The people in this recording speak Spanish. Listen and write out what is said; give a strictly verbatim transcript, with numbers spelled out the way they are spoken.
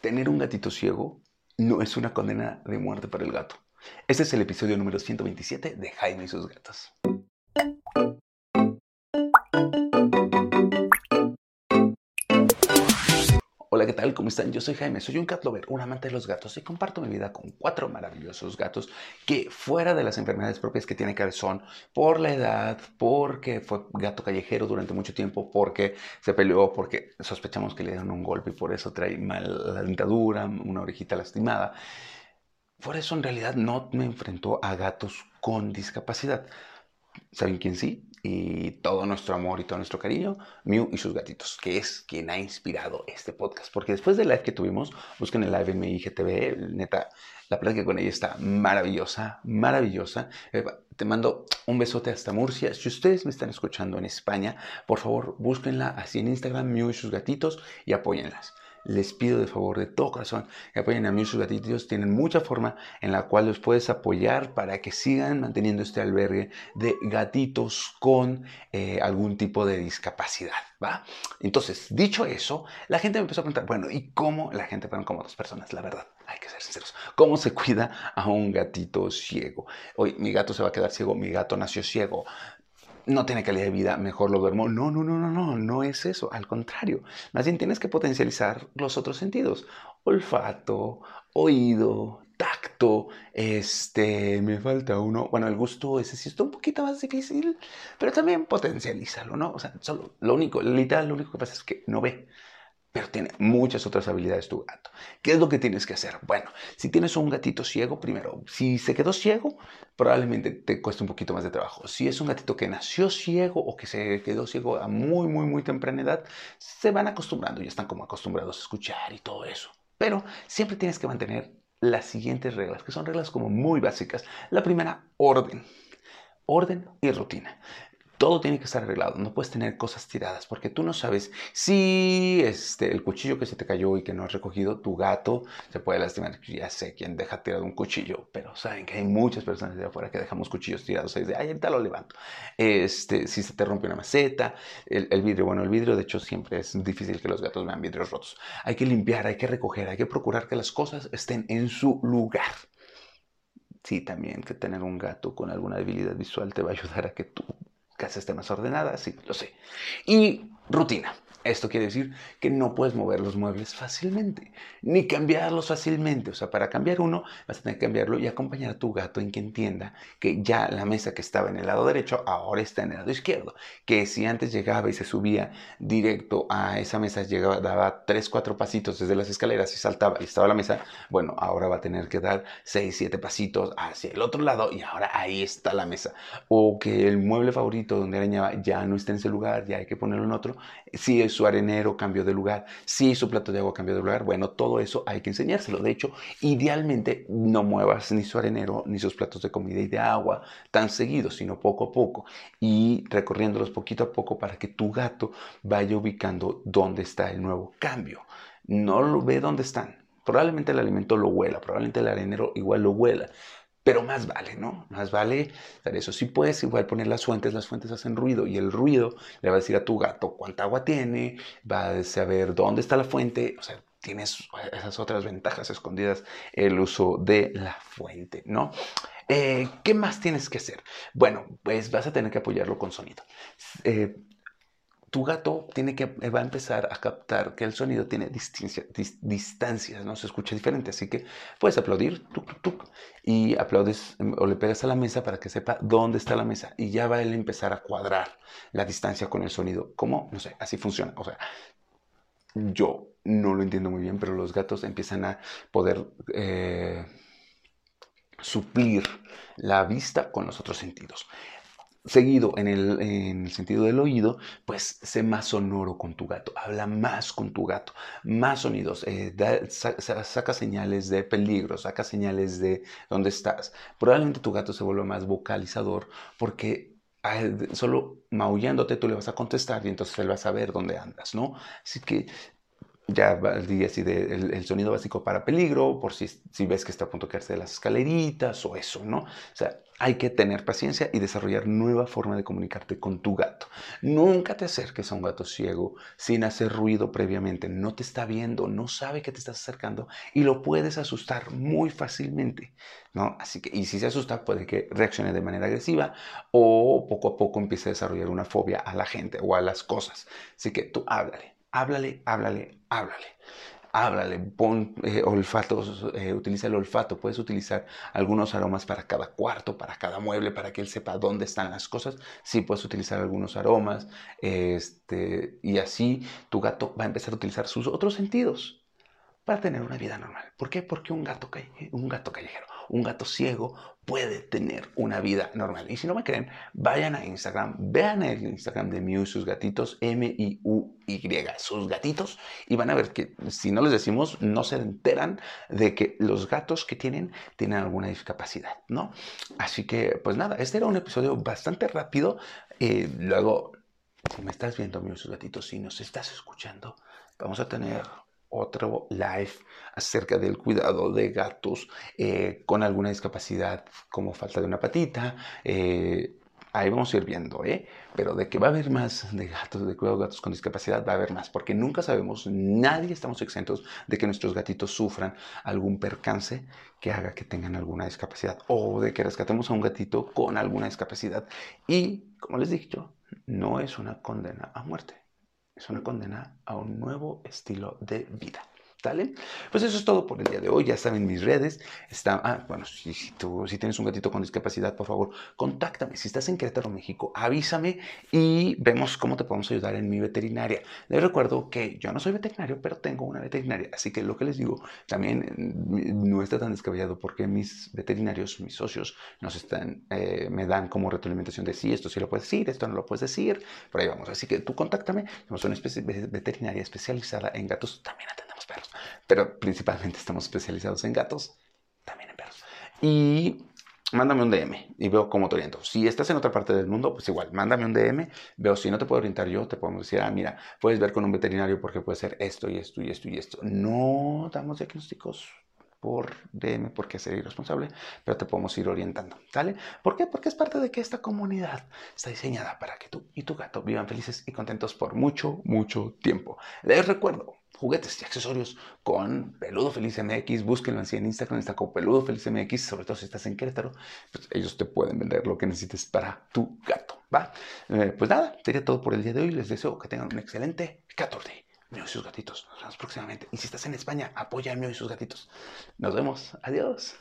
Tener un gatito ciego no es una condena de muerte para el gato. Este es el episodio número ciento veintisiete de Jaime y sus gatos. Hola, ¿qué tal? ¿Cómo están? Yo soy Jaime, soy un cat lover, un amante de los gatos y comparto mi vida con cuatro maravillosos gatos que, fuera de las enfermedades propias que tiene cabezón, por la edad, porque fue gato callejero durante mucho tiempo, porque se peleó, porque sospechamos que le dieron un golpe y por eso trae mal la dentadura, una orejita lastimada. Por eso en realidad no me enfrentó a gatos con discapacidad. ¿Saben quién sí? Y todo nuestro amor y todo nuestro cariño, Miu y sus gatitos, que es quien ha inspirado este podcast. Porque después del live que tuvimos, busquen el live en mi I G T V, neta, la plática con ella está maravillosa, maravillosa. Eh, te mando un besote hasta Murcia. Si ustedes me están escuchando en España, por favor, búsquenla así en Instagram, Miu y sus gatitos, y apóyenlas. Les pido de favor, de todo corazón, que apoyen a Miu y sus gatitos. Tienen mucha forma en la cual los puedes apoyar para que sigan manteniendo este albergue de gatitos con eh, algún tipo de discapacidad, ¿va? Entonces, dicho eso, la gente me empezó a preguntar, bueno, ¿y cómo la gente, fueron como dos personas, la verdad, hay que ser sinceros, cómo se cuida a un gatito ciego? Oye, mi gato se va a quedar ciego, mi gato nació ciego. No tiene calidad de vida, mejor lo duermo. No, no, no, no, no, no es eso. Al contrario, más bien tienes que potencializar los otros sentidos. Olfato, oído, tacto, este, me falta uno. Bueno, el gusto ese sí está un poquito más difícil, pero también potencialízalo, ¿no? O sea, solo lo único, literal, lo único que pasa es que no ve. Pero tiene muchas otras habilidades tu gato. ¿Qué es lo que tienes que hacer? Bueno, si tienes un gatito ciego, primero, si se quedó ciego, probablemente te cueste un poquito más de trabajo. Si es un gatito que nació ciego o que se quedó ciego a muy, muy, muy temprana edad, se van acostumbrando, ya están como acostumbrados a escuchar y todo eso. Pero siempre tienes que mantener las siguientes reglas, que son reglas como muy básicas. La primera, orden. Orden y rutina. Todo tiene que estar arreglado, no puedes tener cosas tiradas, porque tú no sabes si este, el cuchillo que se te cayó y que no has recogido, tu gato se puede lastimar. Ya sé quién deja tirado un cuchillo, pero saben que hay muchas personas de afuera que dejamos cuchillos tirados. Y dicen, ay, ahorita lo levanto. Este, si se te rompe una maceta, el, el vidrio. Bueno, el vidrio, de hecho, siempre es difícil que los gatos vean vidrios rotos. Hay que limpiar, hay que recoger, hay que procurar que las cosas estén en su lugar. Sí, también que tener un gato con alguna debilidad visual te va a ayudar a que tú casa esté más ordenada, sí, lo sé. Y rutina. Esto quiere decir que no puedes mover los muebles fácilmente, ni cambiarlos fácilmente. O sea, para cambiar uno, vas a tener que cambiarlo y acompañar a tu gato en que entienda que ya la mesa que estaba en el lado derecho, ahora está en el lado izquierdo. Que si antes llegaba y se subía directo a esa mesa, llegaba, daba tres, cuatro pasitos desde las escaleras y saltaba y estaba la mesa, bueno, ahora va a tener que dar seis, siete pasitos hacia el otro lado y ahora ahí está la mesa. O que el mueble favorito donde arañaba ya no está en ese lugar, ya hay que ponerlo en otro. Si su arenero cambió de lugar, si su plato de agua cambió de lugar, bueno, todo eso hay que enseñárselo. De hecho, idealmente no muevas ni su arenero ni sus platos de comida y de agua tan seguido, sino poco a poco y recorriéndolos poquito a poco para que tu gato vaya ubicando dónde está el nuevo cambio. No lo ve dónde están. Probablemente el alimento lo huela, probablemente el arenero igual lo huela. Pero más vale, ¿no? Más vale hacer eso. Si puedes igual poner las fuentes, las fuentes hacen ruido y el ruido le va a decir a tu gato cuánta agua tiene, va a saber dónde está la fuente, o sea, tienes esas otras ventajas escondidas, el uso de la fuente, ¿no? Eh, ¿qué más tienes que hacer? Bueno, pues vas a tener que apoyarlo con sonido. Eh, Tu gato tiene que, va a empezar a captar que el sonido tiene distancia, dis, distancias, ¿no? Se escucha diferente, así que puedes aplaudir, tuc, tuc, y aplaudes o le pegas a la mesa para que sepa dónde está la mesa y ya va a él empezar a cuadrar la distancia con el sonido. ¿Cómo? No sé, así funciona. O sea, yo no lo entiendo muy bien, pero los gatos empiezan a poder eh, suplir la vista con los otros sentidos. Seguido en el, en el sentido del oído, pues sé más sonoro con tu gato, habla más con tu gato, más sonidos, eh, da, sa, saca señales de peligro, saca señales de dónde estás. Probablemente tu gato se vuelva más vocalizador porque eh, solo maullándote tú le vas a contestar y entonces él va a saber dónde andas, ¿no? Así que ya va el día así de el, el sonido básico para peligro, por si, si ves que está a punto de caerse de las escaleritas o eso, ¿no? O sea, hay que tener paciencia y desarrollar nueva forma de comunicarte con tu gato. Nunca te acerques a un gato ciego sin hacer ruido previamente. No te está viendo, no sabe que te estás acercando y lo puedes asustar muy fácilmente, ¿no? Así que, y si se asusta, puede que reaccione de manera agresiva o poco a poco empiece a desarrollar una fobia a la gente o a las cosas. Así que tú háblale, háblale, háblale, háblale. Háblale, pon eh, olfato, eh, utiliza el olfato. Puedes utilizar algunos aromas para cada cuarto, para cada mueble, para que él sepa dónde están las cosas. Sí, puedes utilizar algunos aromas este, y así tu gato va a empezar a utilizar sus otros sentidos para tener una vida normal. ¿Por qué? Porque un gato, calle, un gato callejero, un gato ciego puede tener una vida normal. Y si no me creen, vayan a Instagram, vean el Instagram de Miu y sus gatitos, M I U Y, sus gatitos, y van a ver que si no les decimos, no se enteran de que los gatos que tienen, tienen alguna discapacidad, ¿no? Así que, pues nada, este era un episodio bastante rápido. Eh, luego, si me estás viendo, Miu y sus gatitos, si nos estás escuchando, vamos a tener otro live acerca del cuidado de gatos eh, con alguna discapacidad como falta de una patita. Eh, ahí vamos a ir viendo, ¿eh? Pero de que va a haber más de gatos, de cuidado de gatos con discapacidad, va a haber más, porque nunca sabemos, nadie estamos exentos de que nuestros gatitos sufran algún percance que haga que tengan alguna discapacidad o de que rescatemos a un gatito con alguna discapacidad. Y, como les he dicho, no es una condena a muerte. Es una condena a un nuevo estilo de vida. ¿Sale? Pues eso es todo por el día de hoy. Ya saben, mis redes están... Ah, bueno, si, si, tú, si tienes un gatito con discapacidad, por favor, contáctame. Si estás en Querétaro, México, avísame y vemos cómo te podemos ayudar en mi veterinaria. Les recuerdo que yo no soy veterinario, pero tengo una veterinaria. Así que lo que les digo también no está tan descabellado porque mis veterinarios, mis socios, nos están, eh, me dan como retroalimentación de sí, esto sí lo puedes decir, esto no lo puedes decir. Por ahí vamos. Así que tú contáctame. Somos una especie de veterinaria especializada en gatos. También atendemos perros. Pero principalmente estamos especializados en gatos, también en perros. Y mándame un D M y veo cómo te oriento. Si estás en otra parte del mundo, pues igual, mándame un D M. Veo si no te puedo orientar yo, te podemos decir, ah, mira, puedes ver con un veterinario porque puede ser esto y esto y esto y esto. No damos diagnósticos por D M porque sería irresponsable, pero te podemos ir orientando, ¿sale? ¿Por qué? Porque es parte de que esta comunidad está diseñada para que tú y tu gato vivan felices y contentos por mucho, mucho tiempo. Les recuerdo, juguetes y accesorios con Peludo Feliz M X. Búsquenlo así en Instagram, está con Peludo Feliz M X. Sobre todo si estás en Querétaro, pues ellos te pueden vender lo que necesites para tu gato, ¿va? Eh, pues nada, sería todo por el día de hoy. Les deseo que tengan un excelente catorce. Miu y sus gatitos. Nos vemos próximamente. Y si estás en España, apoya a Miu y sus gatitos. Nos vemos. Adiós.